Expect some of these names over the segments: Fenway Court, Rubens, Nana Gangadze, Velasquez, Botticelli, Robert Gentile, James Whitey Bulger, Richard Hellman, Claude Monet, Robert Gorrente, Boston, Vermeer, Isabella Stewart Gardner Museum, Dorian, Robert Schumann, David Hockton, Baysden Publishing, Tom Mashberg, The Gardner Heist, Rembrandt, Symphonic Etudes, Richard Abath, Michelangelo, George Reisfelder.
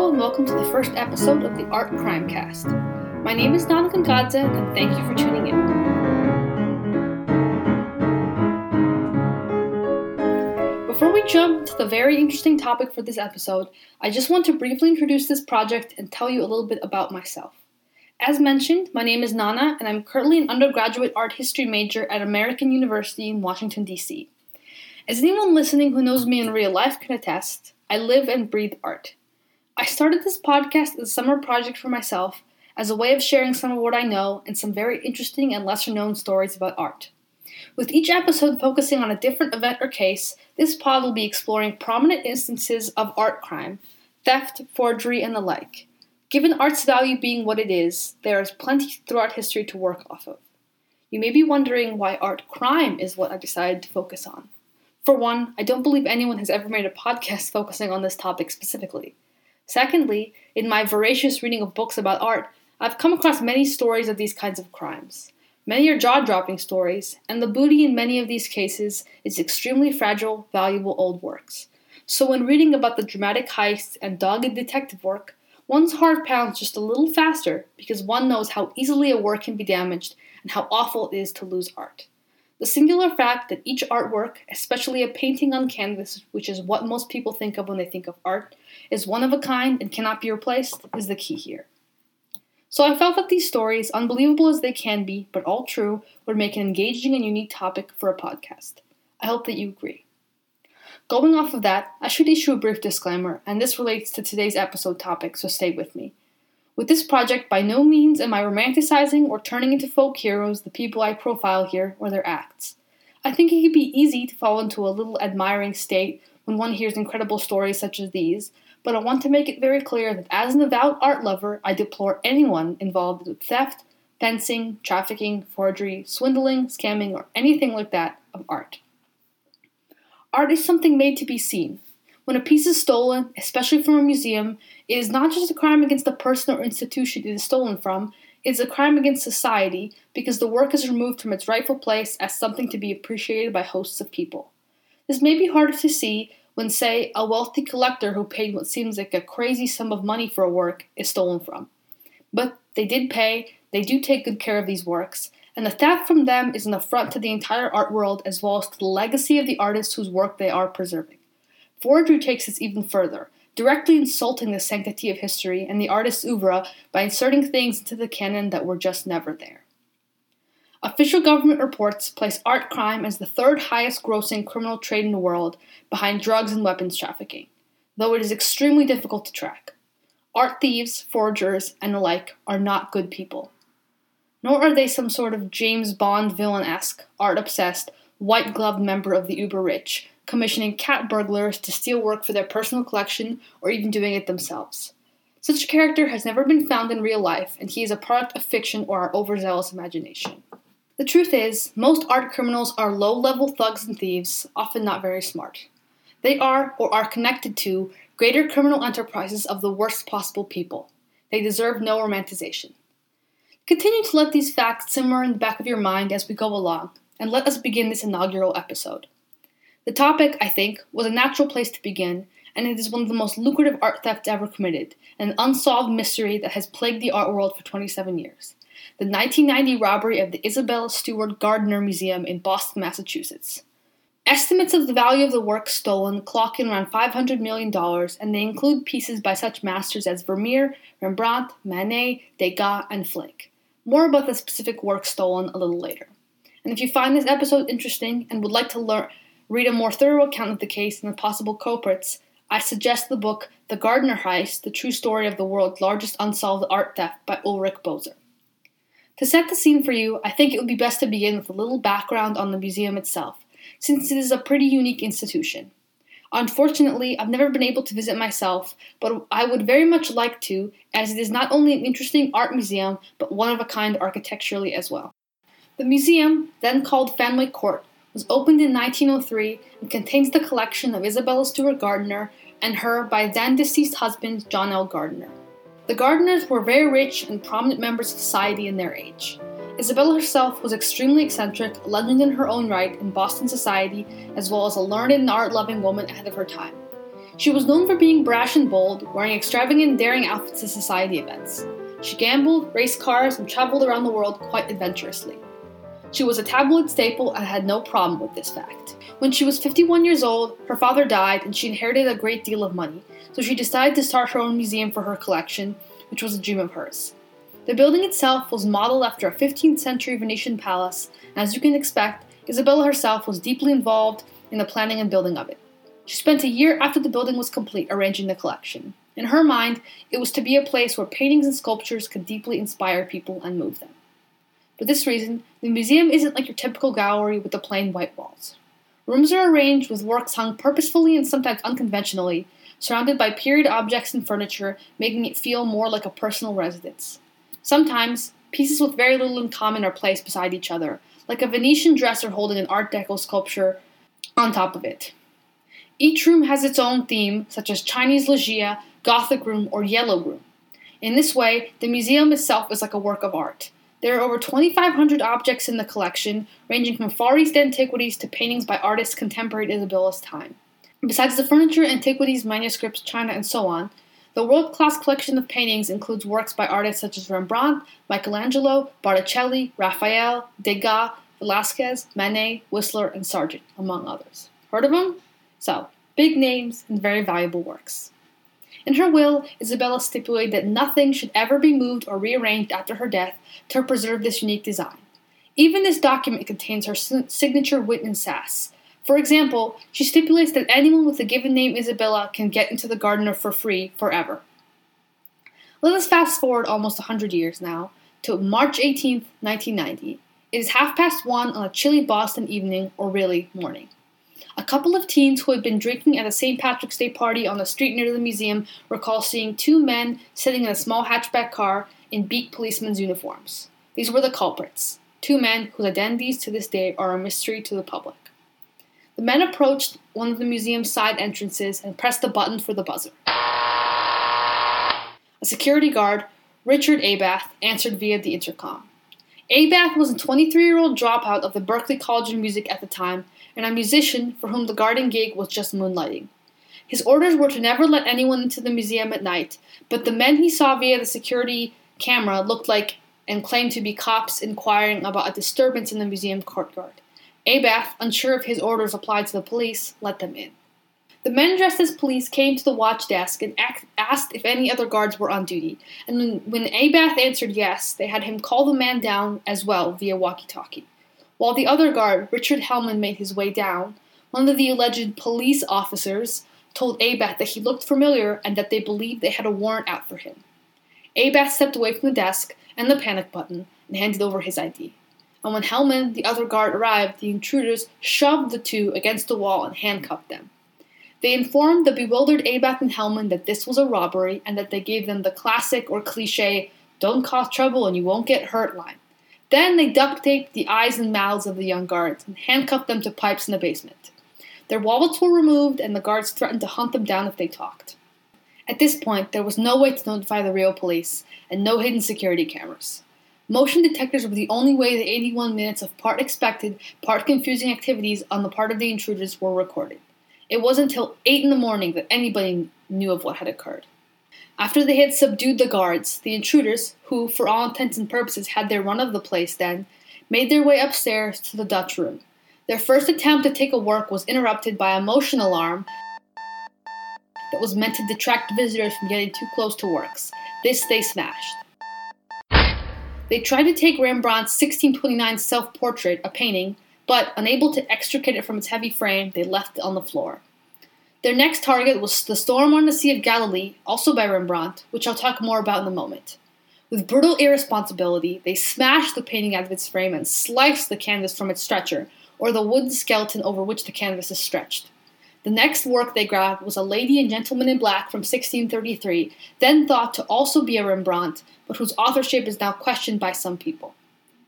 Hello and welcome to the first episode of The Art Crimecast. My name is Nana Gangadze and thank you for tuning in. Before we jump to the very interesting topic for this episode, I just want to briefly introduce this project and tell you a little bit about myself. As mentioned, my name is Nana and I'm currently an undergraduate art history major at American University in Washington, D.C. As anyone listening who knows me in real life can attest, I live and breathe art. I started this podcast as a summer project for myself as a way of sharing some of what I know and some very interesting and lesser-known stories about art. With each episode focusing on a different event or case, this pod will be exploring prominent instances of art crime, theft, forgery, and the like. Given art's value being what it is, there is plenty throughout history to work off of. You may be wondering why art crime is what I decided to focus on. For one, I don't believe anyone has ever made a podcast focusing on this topic specifically. Secondly, in my voracious reading of books about art, I've come across many stories of these kinds of crimes. Many are jaw-dropping stories, and the booty in many of these cases is extremely fragile, valuable old works. So when reading about the dramatic heists and dogged detective work, one's heart pounds just a little faster because one knows how easily a work can be damaged and how awful it is to lose art. The singular fact that each artwork, especially a painting on canvas, which is what most people think of when they think of art, is one of a kind and cannot be replaced, is the key here. So I felt that these stories, unbelievable as they can be, but all true, would make an engaging and unique topic for a podcast. I hope that you agree. Going off of that, I should issue a brief disclaimer, and this relates to today's episode topic, so stay with me. With this project, by no means am I romanticizing or turning into folk heroes the people I profile here or their acts. I think it can be easy to fall into a little admiring state when one hears incredible stories such as these, but I want to make it very clear that as an avowed art lover, I deplore anyone involved with theft, fencing, trafficking, forgery, swindling, scamming, or anything like that of art. Art is something made to be seen. When a piece is stolen, especially from a museum, it is not just a crime against the person or institution it is stolen from, it is a crime against society because the work is removed from its rightful place as something to be appreciated by hosts of people. This may be harder to see when, say, a wealthy collector who paid what seems like a crazy sum of money for a work is stolen from. But they did pay, they do take good care of these works, and the theft from them is an affront to the entire art world as well as to the legacy of the artists whose work they are preserving. Forgery takes this even further, directly insulting the sanctity of history and the artist's oeuvre by inserting things into the canon that were just never there. Official government reports place art crime as the third highest grossing criminal trade in the world, behind drugs and weapons trafficking, though it is extremely difficult to track. Art thieves, forgers, and the like are not good people. Nor are they some sort of James Bond villain-esque, art-obsessed, white-gloved member of the uber-rich, commissioning cat burglars to steal work for their personal collection or even doing it themselves. Such a character has never been found in real life, and he is a product of fiction or our overzealous imagination. The truth is, most art criminals are low-level thugs and thieves, often not very smart. They are, or are connected to, greater criminal enterprises of the worst possible people. They deserve no romanticization. Continue to let these facts simmer in the back of your mind as we go along, and let us begin this inaugural episode. The topic, I think, was a natural place to begin, and it is one of the most lucrative art thefts ever committed, an unsolved mystery that has plagued the art world for 27 years. The 1990 robbery of the Isabella Stewart Gardner Museum in Boston, Massachusetts. Estimates of the value of the works stolen clock in around $500 million, and they include pieces by such masters as Vermeer, Rembrandt, Manet, Degas, and Flinck. More about the specific work stolen a little later. And if you find this episode interesting and would like to read a more thorough account of the case and the possible culprits, I suggest the book The Gardner Heist, The True Story of the World's Largest Unsolved Art Theft by Ulrich Boser. To set the scene for you, I think it would be best to begin with a little background on the museum itself, since it is a pretty unique institution. Unfortunately, I've never been able to visit myself, but I would very much like to, as it is not only an interesting art museum, but one of a kind architecturally as well. The museum, then called Fenway Court, was opened in 1903 and contains the collection of Isabella Stewart Gardner and her by then-deceased husband John L. Gardner. The Gardners were very rich and prominent members of society in their age. Isabella herself was extremely eccentric, a legend in her own right in Boston society, as well as a learned and art-loving woman ahead of her time. She was known for being brash and bold, wearing extravagant, daring outfits to society events. She gambled, raced cars, and traveled around the world quite adventurously. She was a tabloid staple and had no problem with this fact. When she was 51 years old, her father died and she inherited a great deal of money, so she decided to start her own museum for her collection, which was a dream of hers. The building itself was modeled after a 15th century Venetian palace, and as you can expect, Isabella herself was deeply involved in the planning and building of it. She spent a year after the building was complete arranging the collection. In her mind, it was to be a place where paintings and sculptures could deeply inspire people and move them. For this reason, the museum isn't like your typical gallery with the plain white walls. Rooms are arranged with works hung purposefully and sometimes unconventionally, surrounded by period objects and furniture, making it feel more like a personal residence. Sometimes, pieces with very little in common are placed beside each other, like a Venetian dresser holding an Art Deco sculpture on top of it. Each room has its own theme, such as Chinese loggia, Gothic room, or yellow room. In this way, the museum itself is like a work of art. There are over 2,500 objects in the collection, ranging from Far East antiquities to paintings by artists contemporary to Isabella's time. Besides the furniture, antiquities, manuscripts, china, and so on, the world-class collection of paintings includes works by artists such as Rembrandt, Michelangelo, Botticelli, Raphael, Degas, Velasquez, Manet, Whistler, and Sargent, among others. Heard of them? So, big names and very valuable works. In her will, Isabella stipulated that nothing should ever be moved or rearranged after her death to preserve this unique design. Even this document contains her signature wit and sass. For example, she stipulates that anyone with the given name Isabella can get into the Gardner for free forever. Let us fast forward almost 100 years now to March 18, 1990. It is 1:30 on a chilly Boston evening, or really morning. A couple of teens who had been drinking at a St. Patrick's Day party on the street near the museum recall seeing two men sitting in a small hatchback car in beat policemen's uniforms. These were the culprits, two men whose identities to this day are a mystery to the public. The men approached one of the museum's side entrances and pressed the button for the buzzer. A security guard, Richard Abath, answered via the intercom. Abath was a 23-year-old dropout of the Berkeley College of Music at the time, and a musician for whom the garden gig was just moonlighting. His orders were to never let anyone into the museum at night, but the men he saw via the security camera looked like and claimed to be cops inquiring about a disturbance in the museum courtyard. Abath, unsure if his orders applied to the police, let them in. The men dressed as police came to the watch desk and asked if any other guards were on duty, and when Abath answered yes, they had him call the man down as well via walkie-talkie. While the other guard, Richard Hellman, made his way down, one of the alleged police officers told Abath that he looked familiar and that they believed they had a warrant out for him. Abath stepped away from the desk and the panic button and handed over his ID. And when Hellman, the other guard, arrived, the intruders shoved the two against the wall and handcuffed them. They informed the bewildered Abath and Hellman that this was a robbery and that they gave them the classic or cliche, "Don't cause trouble and you won't get hurt" line. Then they duct-taped the eyes and mouths of the young guards and handcuffed them to pipes in the basement. Their wallets were removed, and the guards threatened to hunt them down if they talked. At this point, there was no way to notify the real police, and no hidden security cameras. Motion detectors were the only way the 81 minutes of part expected, part confusing activities on the part of the intruders were recorded. It wasn't until 8 in the morning that anybody knew of what had occurred. After they had subdued the guards, the intruders, who, for all intents and purposes, had their run of the place then, made their way upstairs to the Dutch room. Their first attempt to take a work was interrupted by a motion alarm that was meant to detract visitors from getting too close to works. This they smashed. They tried to take Rembrandt's 1629 self-portrait, a painting, but, unable to extricate it from its heavy frame, they left it on the floor. Their next target was the Storm on the Sea of Galilee, also by Rembrandt, which I'll talk more about in a moment. With brutal irresponsibility, they smashed the painting out of its frame and sliced the canvas from its stretcher, or the wooden skeleton over which the canvas is stretched. The next work they grabbed was a Lady and Gentleman in Black from 1633, then thought to also be a Rembrandt, but whose authorship is now questioned by some people.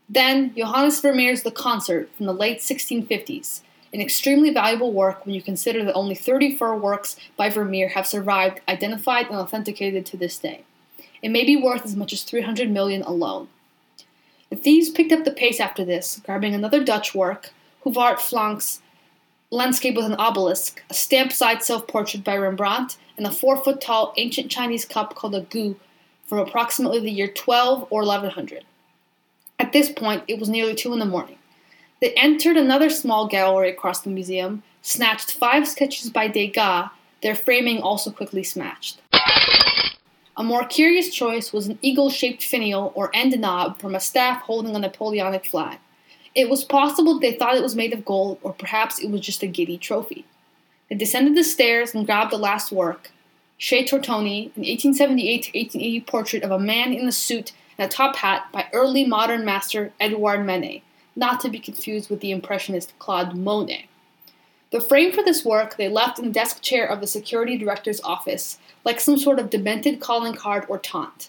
Then, Johannes Vermeer's The Concert from the late 1650s. An extremely valuable work when you consider that only 34 works by Vermeer have survived, identified, and authenticated to this day. It may be worth as much as $300 million alone. The thieves picked up the pace after this, grabbing another Dutch work, Govaert Flinck's landscape with an obelisk, a stamp-side self-portrait by Rembrandt, and a 4-foot-tall ancient Chinese cup called a gu from approximately the year 12 or 1100. At this point, it was nearly 2 a.m. They entered another small gallery across the museum, snatched 5 sketches by Degas, their framing also quickly smashed. A more curious choice was an eagle-shaped finial or end knob from a staff holding a Napoleonic flag. It was possible they thought it was made of gold, or perhaps it was just a giddy trophy. They descended the stairs and grabbed the last work, Chez Tortoni, an 1878-1880 portrait of a man in a suit and a top hat by early modern master Edouard Manet, not to be confused with the Impressionist Claude Monet. The frame for this work they left in the desk chair of the security director's office, like some sort of demented calling card or taunt.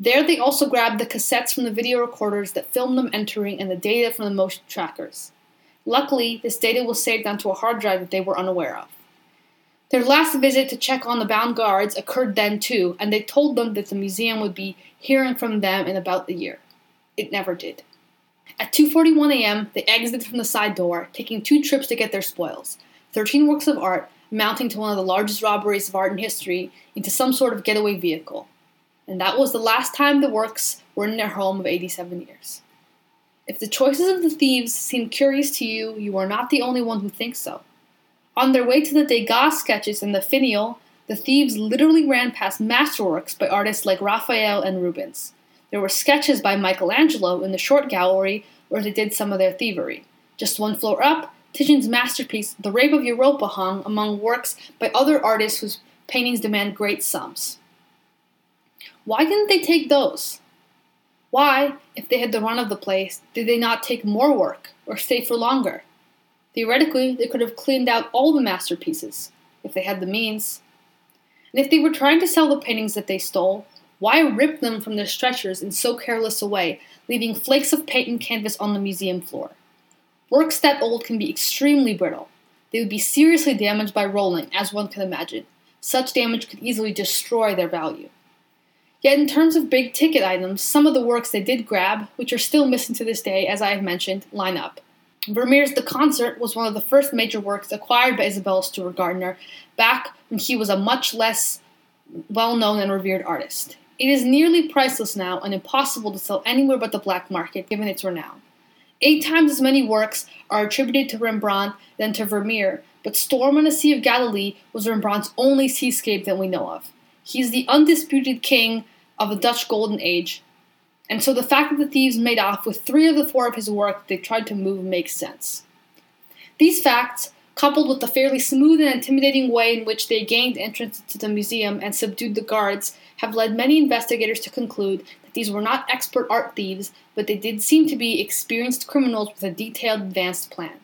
There they also grabbed the cassettes from the video recorders that filmed them entering and the data from the motion trackers. Luckily, this data was saved onto a hard drive that they were unaware of. Their last visit to check on the bound guards occurred then too, and they told them that the museum would be hearing from them in about a year. It never did. At 2:41 a.m., they exited from the side door, taking 2 trips to get their spoils, 13 works of art, amounting to one of the largest robberies of art in history, into some sort of getaway vehicle. And that was the last time the works were in their home of 87 years. If the choices of the thieves seem curious to you, you are not the only one who thinks so. On their way to the Degas sketches and the finial, the thieves literally ran past masterworks by artists like Raphael and Rubens. There were sketches by Michelangelo in the short gallery where they did some of their thievery. Just 1 floor up, Titian's masterpiece, The Rape of Europa, hung among works by other artists whose paintings demand great sums. Why didn't they take those? Why, if they had the run of the place, did they not take more work or stay for longer? Theoretically, they could have cleaned out all the masterpieces, if they had the means. And if they were trying to sell the paintings that they stole, why rip them from their stretchers in so careless a way, leaving flakes of paint and canvas on the museum floor? Works that old can be extremely brittle. They would be seriously damaged by rolling, as one can imagine. Such damage could easily destroy their value. Yet in terms of big-ticket items, some of the works they did grab, which are still missing to this day, as I have mentioned, line up. Vermeer's The Concert was one of the first major works acquired by Isabella Stewart Gardner back when he was a much less well-known and revered artist. It is nearly priceless now and impossible to sell anywhere but the black market, given its renown. 8 times as many works are attributed to Rembrandt than to Vermeer, but Storm on the Sea of Galilee was Rembrandt's only seascape that we know of. He is the undisputed king of the Dutch Golden Age, and so the fact that the thieves made off with 3 of the 4 of his work they tried to move makes sense. These facts, coupled with the fairly smooth and intimidating way in which they gained entrance to the museum and subdued the guards, have led many investigators to conclude that these were not expert art thieves, but they did seem to be experienced criminals with a detailed, advanced plan.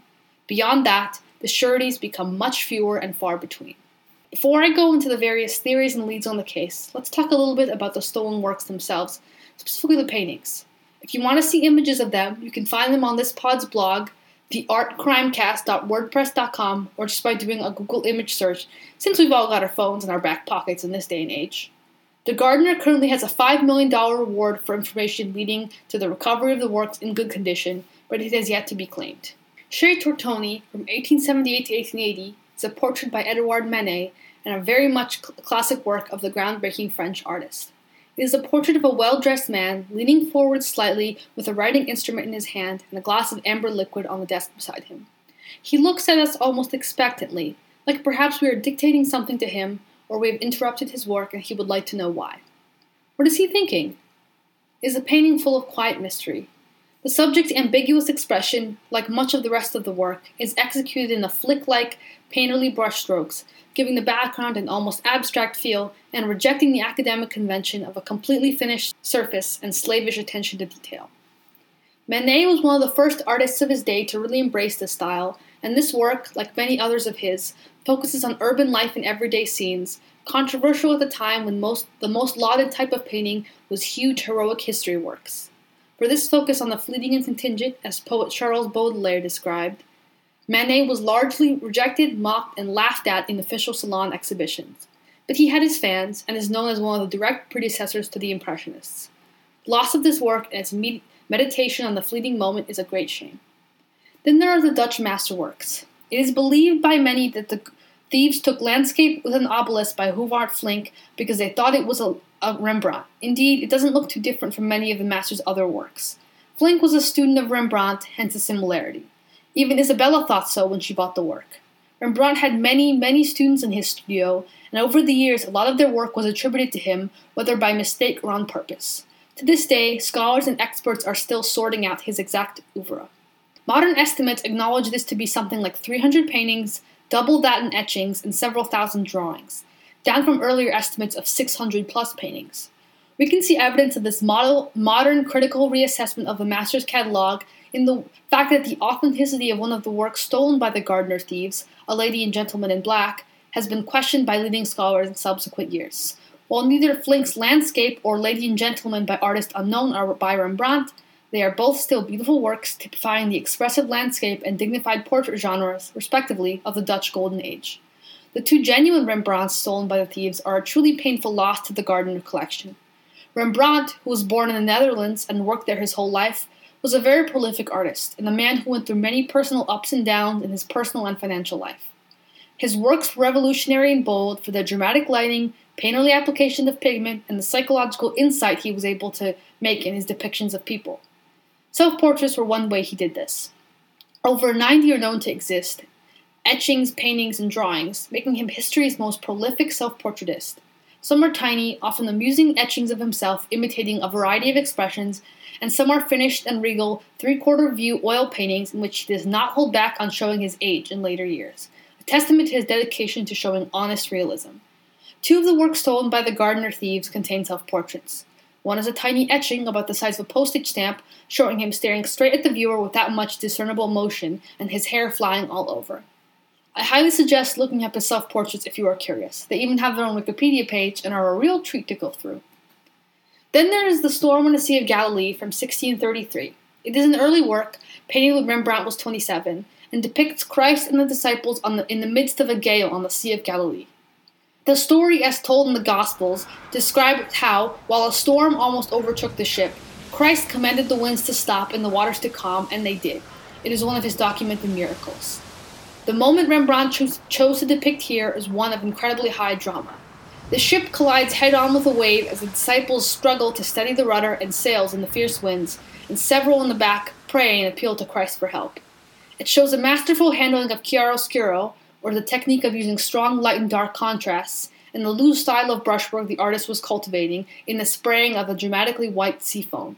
Beyond that, the sureties become much fewer and far between. Before I go into the various theories and leads on the case, let's talk a little bit about the stolen works themselves, specifically the paintings. If you want to see images of them, you can find them on this pod's blog, The Art Crimecast.wordpress.com, or just by doing a Google image search, since we've all got our phones in our back pockets in this day and age. The Gardner currently has a $5 million reward for information leading to the recovery of the works in good condition, but it has yet to be claimed. Chez Tortoni, from 1878 to 1880, is a portrait by Edouard Manet and a very much classic work of the groundbreaking French artist. It is a portrait of a well-dressed man, leaning forward slightly with a writing instrument in his hand and a glass of amber liquid on the desk beside him. He looks at us almost expectantly, like perhaps we are dictating something to him, or we have interrupted his work and he would like to know why. What is he thinking? Is the painting full of quiet mystery? The subject's ambiguous expression, like much of the rest of the work, is executed in a flick-like, painterly brushstrokes, giving the background an almost abstract feel and rejecting the academic convention of a completely finished surface and slavish attention to detail. Manet was one of the first artists of his day to really embrace this style, and this work, like many others of his, focuses on urban life and everyday scenes, controversial at the time when the most lauded type of painting was huge heroic history works. For this focus on the fleeting and contingent, as poet Charles Baudelaire described, Manet was largely rejected, mocked, and laughed at in official salon exhibitions. But he had his fans, and is known as one of the direct predecessors to the Impressionists. The loss of this work and its meditation on the fleeting moment is a great shame. Then there are the Dutch masterworks. It is believed by many that the thieves took Landscape with an Obelisk by Govaert Flinck because they thought it was a Rembrandt. Indeed, it doesn't look too different from many of the master's other works. Flinck was a student of Rembrandt, hence the similarity. Even Isabella thought so when she bought the work. Rembrandt had many, many students in his studio, and over the years a lot of their work was attributed to him, whether by mistake or on purpose. To this day, scholars and experts are still sorting out his exact oeuvre. Modern estimates acknowledge this to be something like 300 paintings, double that in etchings, and several thousand drawings, down from earlier estimates of 600 plus paintings. We can see evidence of this modern critical reassessment of the master's catalog in the fact that the authenticity of one of the works stolen by the Gardner thieves, A Lady and Gentleman in Black, has been questioned by leading scholars in subsequent years. While neither Flinck's Landscape or Lady and Gentleman by artist unknown are by Rembrandt, they are both still beautiful works typifying the expressive landscape and dignified portrait genres, respectively, of the Dutch Golden Age. The two genuine Rembrandts stolen by the thieves are a truly painful loss to the Gardner collection. Rembrandt, who was born in the Netherlands and worked there his whole life, was a very prolific artist and a man who went through many personal ups and downs in his personal and financial life. His works were revolutionary and bold for their dramatic lighting, painterly application of pigment, and the psychological insight he was able to make in his depictions of people. Self-portraits were one way he did this. Over 90 are known to exist, etchings, paintings, and drawings, making him history's most prolific self-portraitist. Some are tiny, often amusing etchings of himself imitating a variety of expressions, and some are finished and regal three-quarter view oil paintings in which he does not hold back on showing his age in later years, a testament to his dedication to showing honest realism. Two of the works stolen by the Gardner thieves contain self-portraits. One is a tiny etching about the size of a postage stamp, showing him staring straight at the viewer without much discernible motion and his hair flying all over. I highly suggest looking up his self-portraits if you are curious. They even have their own Wikipedia page and are a real treat to go through. Then there is The Storm on the Sea of Galilee from 1633. It is an early work, painted when Rembrandt was 27, and depicts Christ and the disciples in the midst of a gale on the Sea of Galilee. The story, as told in the Gospels, describes how, while a storm almost overtook the ship, Christ commanded the winds to stop and the waters to calm, and they did. It is one of his documented miracles. The moment Rembrandt chose to depict here is one of incredibly high drama. The ship collides head-on with a wave as the disciples struggle to steady the rudder and sails in the fierce winds, and several in the back pray and appeal to Christ for help. It shows a masterful handling of chiaroscuro, or the technique of using strong light and dark contrasts, and the loose style of brushwork the artist was cultivating in the spraying of a dramatically white sea foam.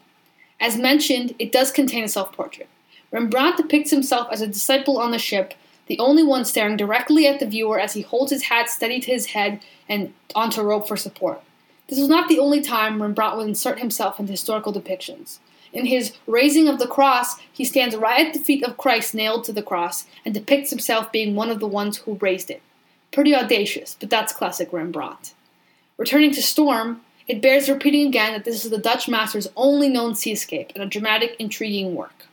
As mentioned, it does contain a self-portrait. Rembrandt depicts himself as a disciple on the ship, the only one staring directly at the viewer as he holds his hat steady to his head and onto a rope for support. This was not the only time Rembrandt would insert himself into historical depictions. In his Raising of the Cross, he stands right at the feet of Christ nailed to the cross and depicts himself being one of the ones who raised it. Pretty audacious, but that's classic Rembrandt. Returning to Storm, it bears repeating again that this is the Dutch master's only known seascape and a dramatic, intriguing work.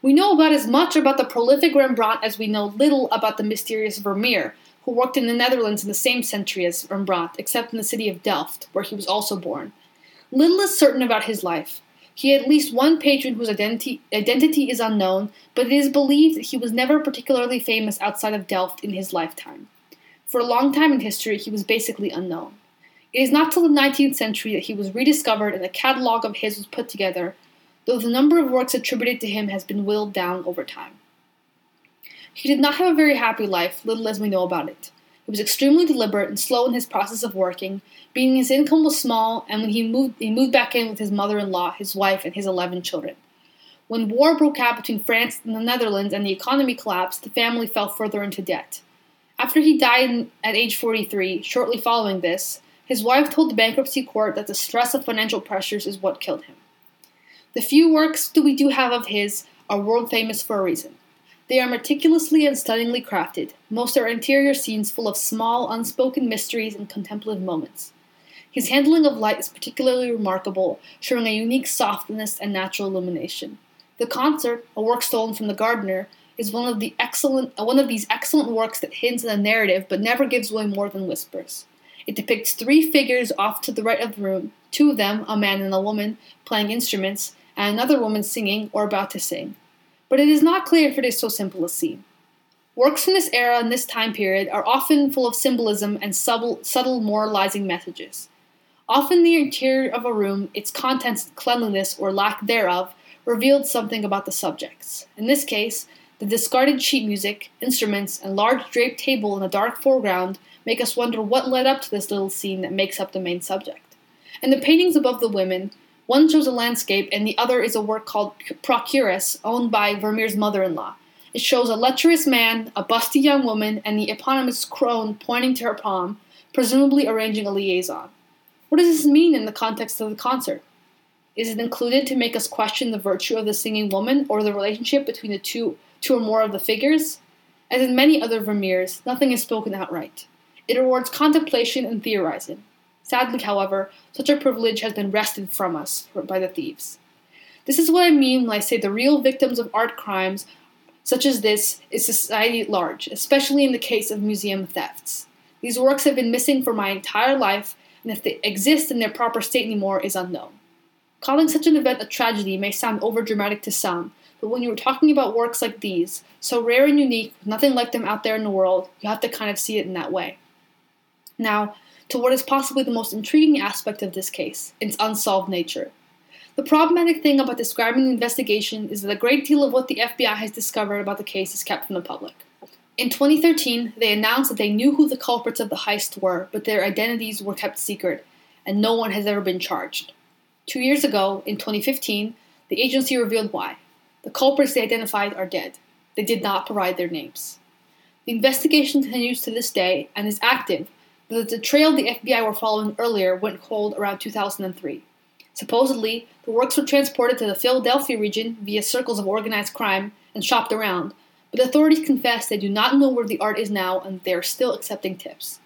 We know about as much about the prolific Rembrandt as we know little about the mysterious Vermeer, who worked in the Netherlands in the same century as Rembrandt, except in the city of Delft, where he was also born. Little is certain about his life. He had at least one patron whose identity is unknown, but it is believed that he was never particularly famous outside of Delft in his lifetime. For a long time in history, he was basically unknown. It is not till the 19th century that he was rediscovered and a catalogue of his was put together, though the number of works attributed to him has been whittled down over time. He did not have a very happy life, little as we know about it. He was extremely deliberate and slow in his process of working, being his income was small, and when he moved back in with his mother-in-law, his wife, and his 11 children. When war broke out between France and the Netherlands and the economy collapsed, the family fell further into debt. After he died at age 43, shortly following this, his wife told the bankruptcy court that the stress of financial pressures is what killed him. The few works that we do have of his are world-famous for a reason. They are meticulously and stunningly crafted. Most are interior scenes full of small, unspoken mysteries and contemplative moments. His handling of light is particularly remarkable, showing a unique softness and natural illumination. The Concert, a work stolen from the Gardner, is one of these excellent works that hints at a narrative but never gives away more than whispers. It depicts three figures off to the right of the room, two of them, a man and a woman, playing instruments, and another woman singing or about to sing. But it is not clear if it is so simple a scene. Works from this era and this time period are often full of symbolism and subtle moralizing messages. Often the interior of a room, its contents, cleanliness, or lack thereof, revealed something about the subjects. In this case, the discarded sheet music, instruments, and large draped table in a dark foreground make us wonder what led up to this little scene that makes up the main subject. In the paintings above the women, one shows a landscape and the other is a work called Procurus, owned by Vermeer's mother-in-law. It shows a lecherous man, a busty young woman, and the eponymous crone pointing to her palm, presumably arranging a liaison. What does this mean in the context of the concert? Is it included to make us question the virtue of the singing woman or the relationship between the two or more of the figures? As in many other Vermeers, nothing is spoken outright. It rewards contemplation and theorizing. Sadly, however, such a privilege has been wrested from us by the thieves. This is what I mean when I say the real victims of art crimes such as this is society at large, especially in the case of museum thefts. These works have been missing for my entire life, and if they exist in their proper state anymore is unknown. Calling such an event a tragedy may sound overdramatic to some, but when you are talking about works like these, so rare and unique, with nothing like them out there in the world, you have to kind of see it in that way. Now, to what is possibly the most intriguing aspect of this case, its unsolved nature. The problematic thing about describing the investigation is that a great deal of what the FBI has discovered about the case is kept from the public. In 2013, they announced that they knew who the culprits of the heist were, but their identities were kept secret, and no one has ever been charged. 2 years ago, in 2015, the agency revealed why. The culprits they identified are dead. They did not provide their names. The investigation continues to this day and is active, but the trail the FBI were following earlier went cold around 2003. Supposedly, the works were transported to the Philadelphia region via circles of organized crime and shopped around, but authorities confess they do not know where the art is now and they are still accepting tips.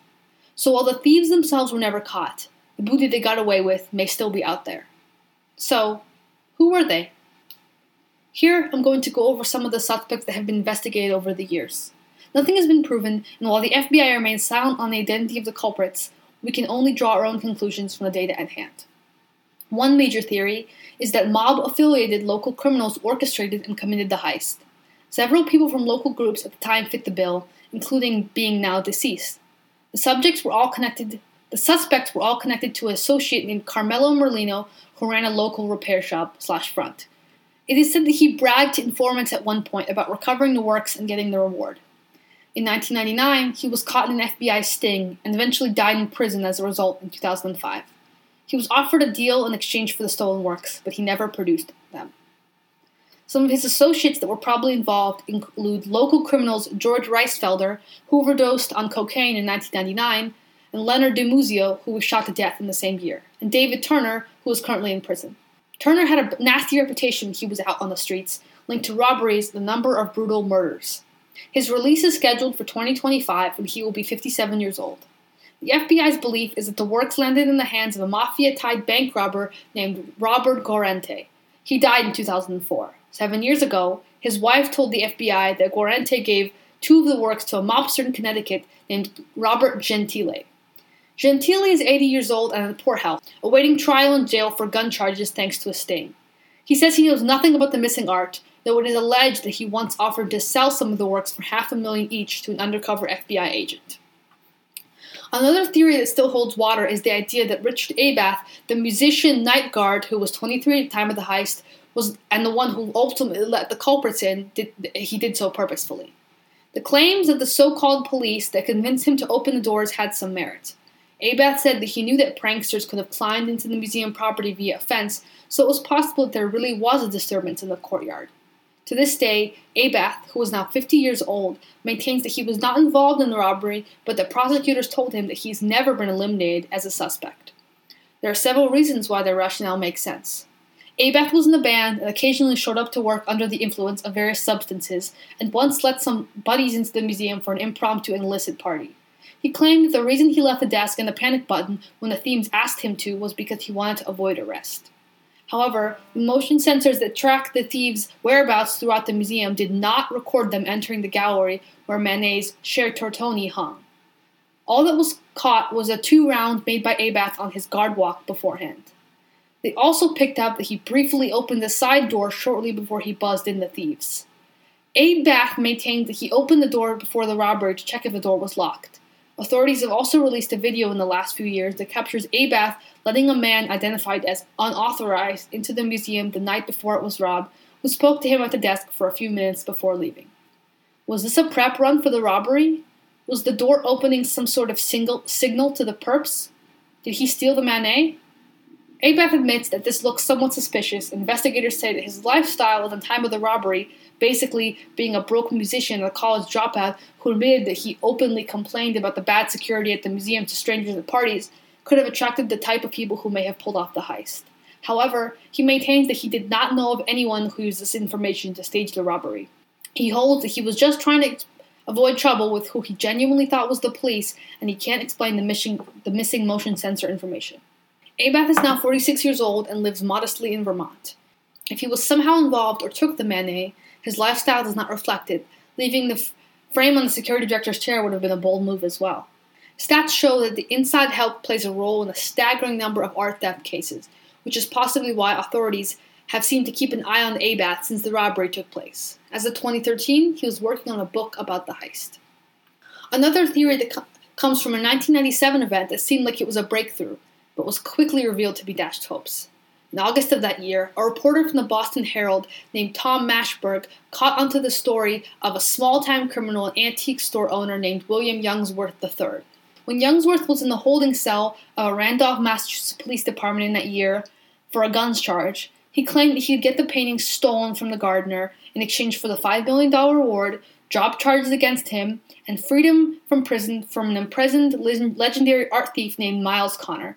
So while the thieves themselves were never caught, the booty they got away with may still be out there. So, who were they? Here, I'm going to go over some of the suspects that have been investigated over the years. Nothing has been proven, and while the FBI remains silent on the identity of the culprits, we can only draw our own conclusions from the data at hand. One major theory is that mob-affiliated local criminals orchestrated and committed the heist. Several people from local groups at the time fit the bill, including being now deceased. The suspects were all connected to an associate named Carmelo Merlino, who ran a local repair shop/front. It is said that he bragged to informants at one point about recovering the works and getting the reward. In 1999, he was caught in an FBI sting and eventually died in prison as a result in 2005. He was offered a deal in exchange for the stolen works, but he never produced them. Some of his associates that were probably involved include local criminals George Reisfelder, who overdosed on cocaine in 1999, and Leonard DiMuzio, who was shot to death in the same year, and David Turner, who is currently in prison. Turner had a nasty reputation when he was out on the streets, linked to robberies and a number of brutal murders. His release is scheduled for 2025, and he will be 57 years old. The FBI's belief is that the works landed in the hands of a mafia-tied bank robber named Robert Gorrente. He died in 2004. 7 years ago, his wife told the FBI that Gorrente gave two of the works to a mobster in Connecticut named Robert Gentile. Gentile is 80 years old and in poor health, awaiting trial in jail for gun charges thanks to a sting. He says he knows nothing about the missing art, though it is alleged that he once offered to sell some of the works for $500,000 each to an undercover FBI agent. Another theory that still holds water is the idea that Richard Abath, the musician night guard who was 23 at the time of the heist, and the one who ultimately let the culprits in, did so purposefully. The claims of the so-called police that convinced him to open the doors had some merit. Abath said that he knew that pranksters could have climbed into the museum property via a fence, so it was possible that there really was a disturbance in the courtyard. To this day, Abath, who is now 50 years old, maintains that he was not involved in the robbery, but that prosecutors told him that he's never been eliminated as a suspect. There are several reasons why their rationale makes sense. Abath was in the band and occasionally showed up to work under the influence of various substances, and once let some buddies into the museum for an impromptu and illicit party. He claimed that the reason he left the desk and the panic button when the thieves asked him to was because he wanted to avoid arrest. However, the motion sensors that tracked the thieves' whereabouts throughout the museum did not record them entering the gallery where Manet's Cher Tortoni hung. All that was caught was a two-round made by Abath on his guard walk beforehand. They also picked up that he briefly opened the side door shortly before he buzzed in the thieves. Abath maintained that he opened the door before the robber to check if the door was locked. Authorities have also released a video in the last few years that captures Abath letting a man identified as unauthorized into the museum the night before it was robbed, who spoke to him at the desk for a few minutes before leaving. Was this a prep run for the robbery? Was the door opening some sort of signal to the perps? Did he steal the Manet? Abath admits that this looks somewhat suspicious. Investigators say that his lifestyle at the time of the robbery, basically being a broke musician and a college dropout who admitted that he openly complained about the bad security at the museum to strangers at parties, could have attracted the type of people who may have pulled off the heist. However, he maintains that he did not know of anyone who used this information to stage the robbery. He holds that he was just trying to avoid trouble with who he genuinely thought was the police, and he can't explain the missing motion sensor information. Abath is now 46 years old and lives modestly in Vermont. If he was somehow involved or took the Manet, his lifestyle does not reflect it. Leaving the frame on the security director's chair would have been a bold move as well. Stats show that the inside help plays a role in a staggering number of art theft cases, which is possibly why authorities have seemed to keep an eye on Abath since the robbery took place. As of 2013, he was working on a book about the heist. Another theory that comes from a 1997 event that seemed like it was a breakthrough, but was quickly revealed to be dashed hopes. In August of that year, a reporter from the Boston Herald named Tom Mashberg caught onto the story of a small-time criminal and antique store owner named William Youngsworth III. When Youngsworth was in the holding cell of a Randolph, Massachusetts police department in that year for a guns charge, he claimed that he'd get the painting stolen from the Gardner in exchange for the $5 million reward, drop charges against him, and freedom from prison from an imprisoned legendary art thief named Miles Connor.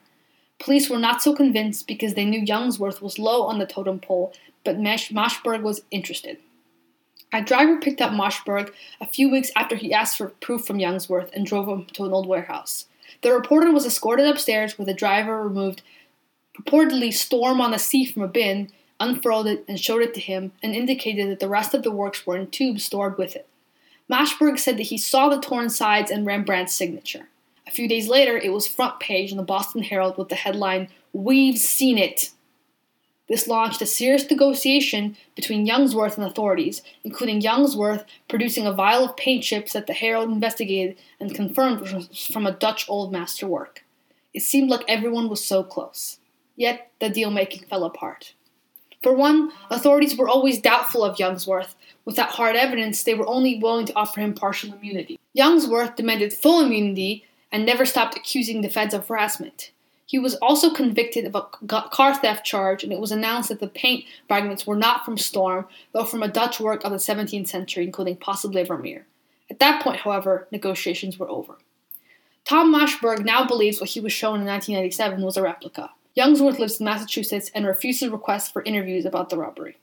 Police were not so convinced because they knew Youngsworth was low on the totem pole, but Mashberg was interested. A driver picked up Mashberg a few weeks after he asked for proof from Youngsworth and drove him to an old warehouse. The reporter was escorted upstairs where the driver removed purportedly storm on the sea from a bin, unfurled it, and showed it to him, and indicated that the rest of the works were in tubes stored with it. Mashberg said that he saw the torn sides and Rembrandt's signature. A few days later, it was front page in the Boston Herald with the headline, "We've Seen It." This launched a serious negotiation between Youngsworth and authorities, including Youngsworth producing a vial of paint chips that the Herald investigated and confirmed was from a Dutch old master work. It seemed like everyone was so close. Yet, the deal-making fell apart. For one, authorities were always doubtful of Youngsworth. Without hard evidence, they were only willing to offer him partial immunity. Youngsworth demanded full immunity and never stopped accusing the feds of harassment. He was also convicted of a car theft charge, and it was announced that the paint fragments were not from Storm, though from a Dutch work of the 17th century, including possibly Vermeer. At that point, however, negotiations were over. Tom Mashberg now believes what he was shown in 1997 was a replica. Youngsworth lives in Massachusetts and refuses requests for interviews about the robbery.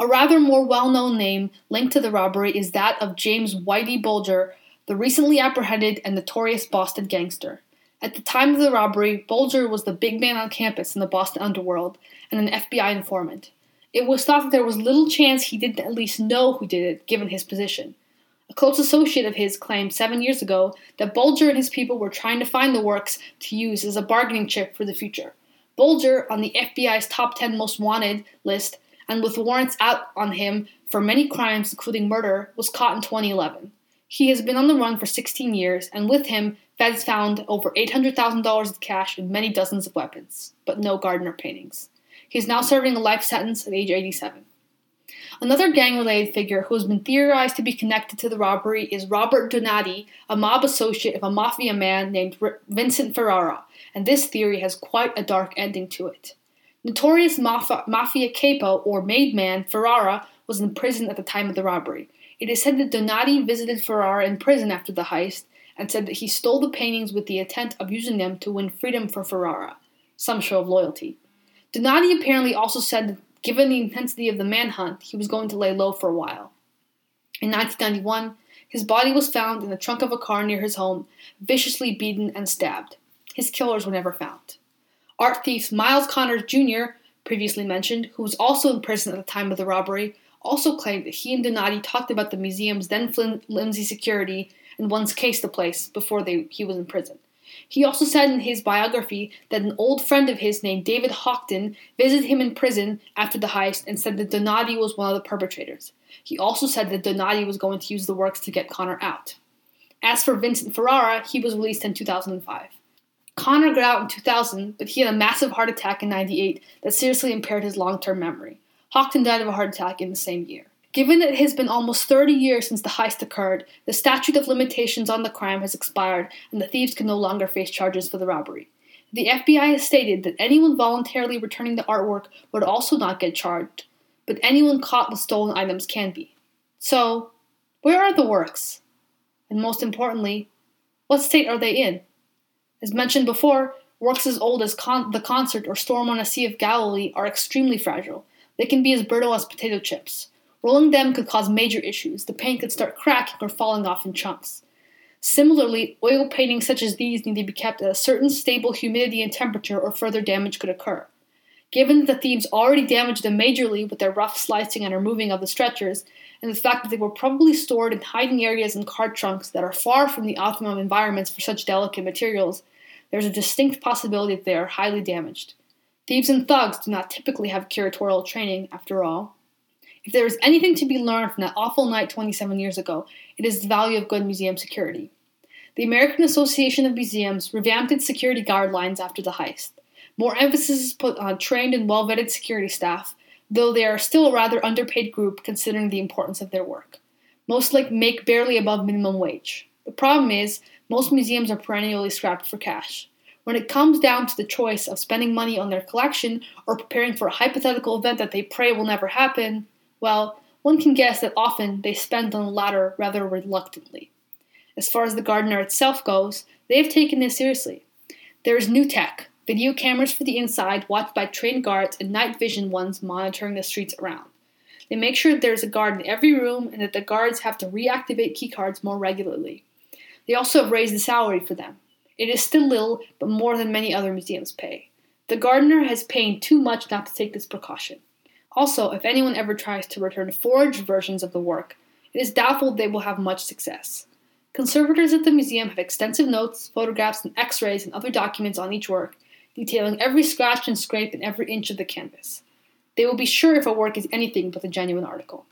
A rather more well-known name linked to the robbery is that of James Whitey Bulger, the recently apprehended and notorious Boston gangster. At the time of the robbery, Bulger was the big man on campus in the Boston underworld and an FBI informant. It was thought that there was little chance he didn't at least know who did it, given his position. A close associate of his claimed 7 years ago that Bulger and his people were trying to find the works to use as a bargaining chip for the future. Bulger, on the FBI's top 10 most wanted list, and with warrants out on him for many crimes, including murder, was caught in 2011. He has been on the run for 16 years, and with him, feds found over $800,000 in cash and many dozens of weapons, but no Gardner paintings. He is now serving a life sentence at age 87. Another gang-related figure who has been theorized to be connected to the robbery is Robert Donati, a mob associate of a mafia man named Vincent Ferrara, and this theory has quite a dark ending to it. Notorious mafia capo, or made man, Ferrara was in prison at the time of the robbery. It is said that Donati visited Ferrara in prison after the heist and said that he stole the paintings with the intent of using them to win freedom for Ferrara, some show of loyalty. Donati apparently also said that given the intensity of the manhunt, he was going to lay low for a while. In 1991, his body was found in the trunk of a car near his home, viciously beaten and stabbed. His killers were never found. Art thief Miles Connor Jr., previously mentioned, who was also in prison at the time of the robbery, also claimed that he and Donati talked about the museum's then flimsy security and once cased the place before he was in prison. He also said in his biography that an old friend of his named David Hockton visited him in prison after the heist and said that Donati was one of the perpetrators. He also said that Donati was going to use the works to get Connor out. As for Vincent Ferrara, he was released in 2005. Connor got out in 2000, but he had a massive heart attack in 1998 that seriously impaired his long-term memory. Hockton died of a heart attack in the same year. Given that it has been almost 30 years since the heist occurred, the statute of limitations on the crime has expired and the thieves can no longer face charges for the robbery. The FBI has stated that anyone voluntarily returning the artwork would also not get charged, but anyone caught with stolen items can be. So, where are the works? And most importantly, what state are they in? As mentioned before, works as old as The Concert or Storm on a Sea of Galilee are extremely fragile. They can be as brittle as potato chips. Rolling them could cause major issues. The paint could start cracking or falling off in chunks. Similarly, oil paintings such as these need to be kept at a certain stable humidity and temperature or further damage could occur. Given that the thieves already damaged them majorly with their rough slicing and removing of the stretchers, and the fact that they were probably stored in hiding areas and car trunks that are far from the optimum environments for such delicate materials, there's a distinct possibility that they are highly damaged. Thieves and thugs do not typically have curatorial training, after all. If there is anything to be learned from that awful night 27 years ago, it is the value of good museum security. The American Association of Museums revamped its security guidelines after the heist. More emphasis is put on trained and well-vetted security staff, though they are still a rather underpaid group considering the importance of their work. Most make barely above minimum wage. The problem is, most museums are perennially strapped for cash. When it comes down to the choice of spending money on their collection or preparing for a hypothetical event that they pray will never happen, well, one can guess that often they spend on the latter rather reluctantly. As far as the Gardner itself goes, they have taken this seriously. There is new tech, video cameras for the inside watched by trained guards and night vision ones monitoring the streets around. They make sure that there is a guard in every room and that the guards have to reactivate keycards more regularly. They also have raised the salary for them. It is still little, but more than many other museums pay. The Gardner has paid too much not to take this precaution. Also, if anyone ever tries to return forged versions of the work, it is doubtful they will have much success. Conservators at the museum have extensive notes, photographs, and x-rays and other documents on each work, detailing every scratch and scrape and every inch of the canvas. They will be sure if a work is anything but a genuine article.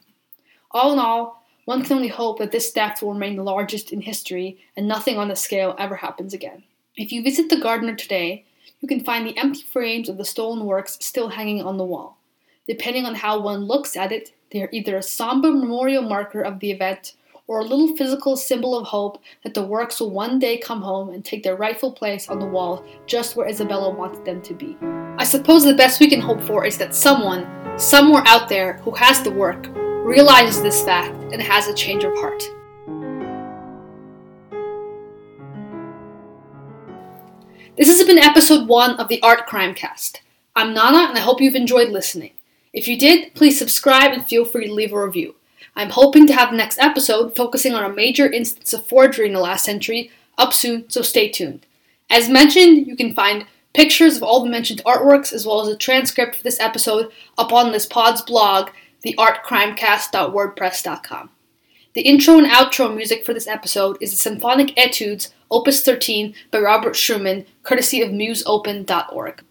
All in all, one can only hope that this theft will remain the largest in history and nothing on the scale ever happens again. If you visit the Gardner today, you can find the empty frames of the stolen works still hanging on the wall. Depending on how one looks at it, they are either a somber memorial marker of the event or a little physical symbol of hope that the works will one day come home and take their rightful place on the wall just where Isabella wanted them to be. I suppose the best we can hope for is that someone, somewhere out there who has the work, realizes this fact and has a change of heart. This has been episode 1 of the Art Crimecast. I'm Nana and I hope you've enjoyed listening. If you did, please subscribe and feel free to leave a review. I'm hoping to have the next episode focusing on a major instance of forgery in the last century up soon, so stay tuned. As mentioned, you can find pictures of all the mentioned artworks as well as a transcript for this episode up on this pod's blog, theartcrimecast.wordpress.com. The intro and outro music for this episode is the Symphonic Etudes, Opus 13 by Robert Schumann, courtesy of museopen.org.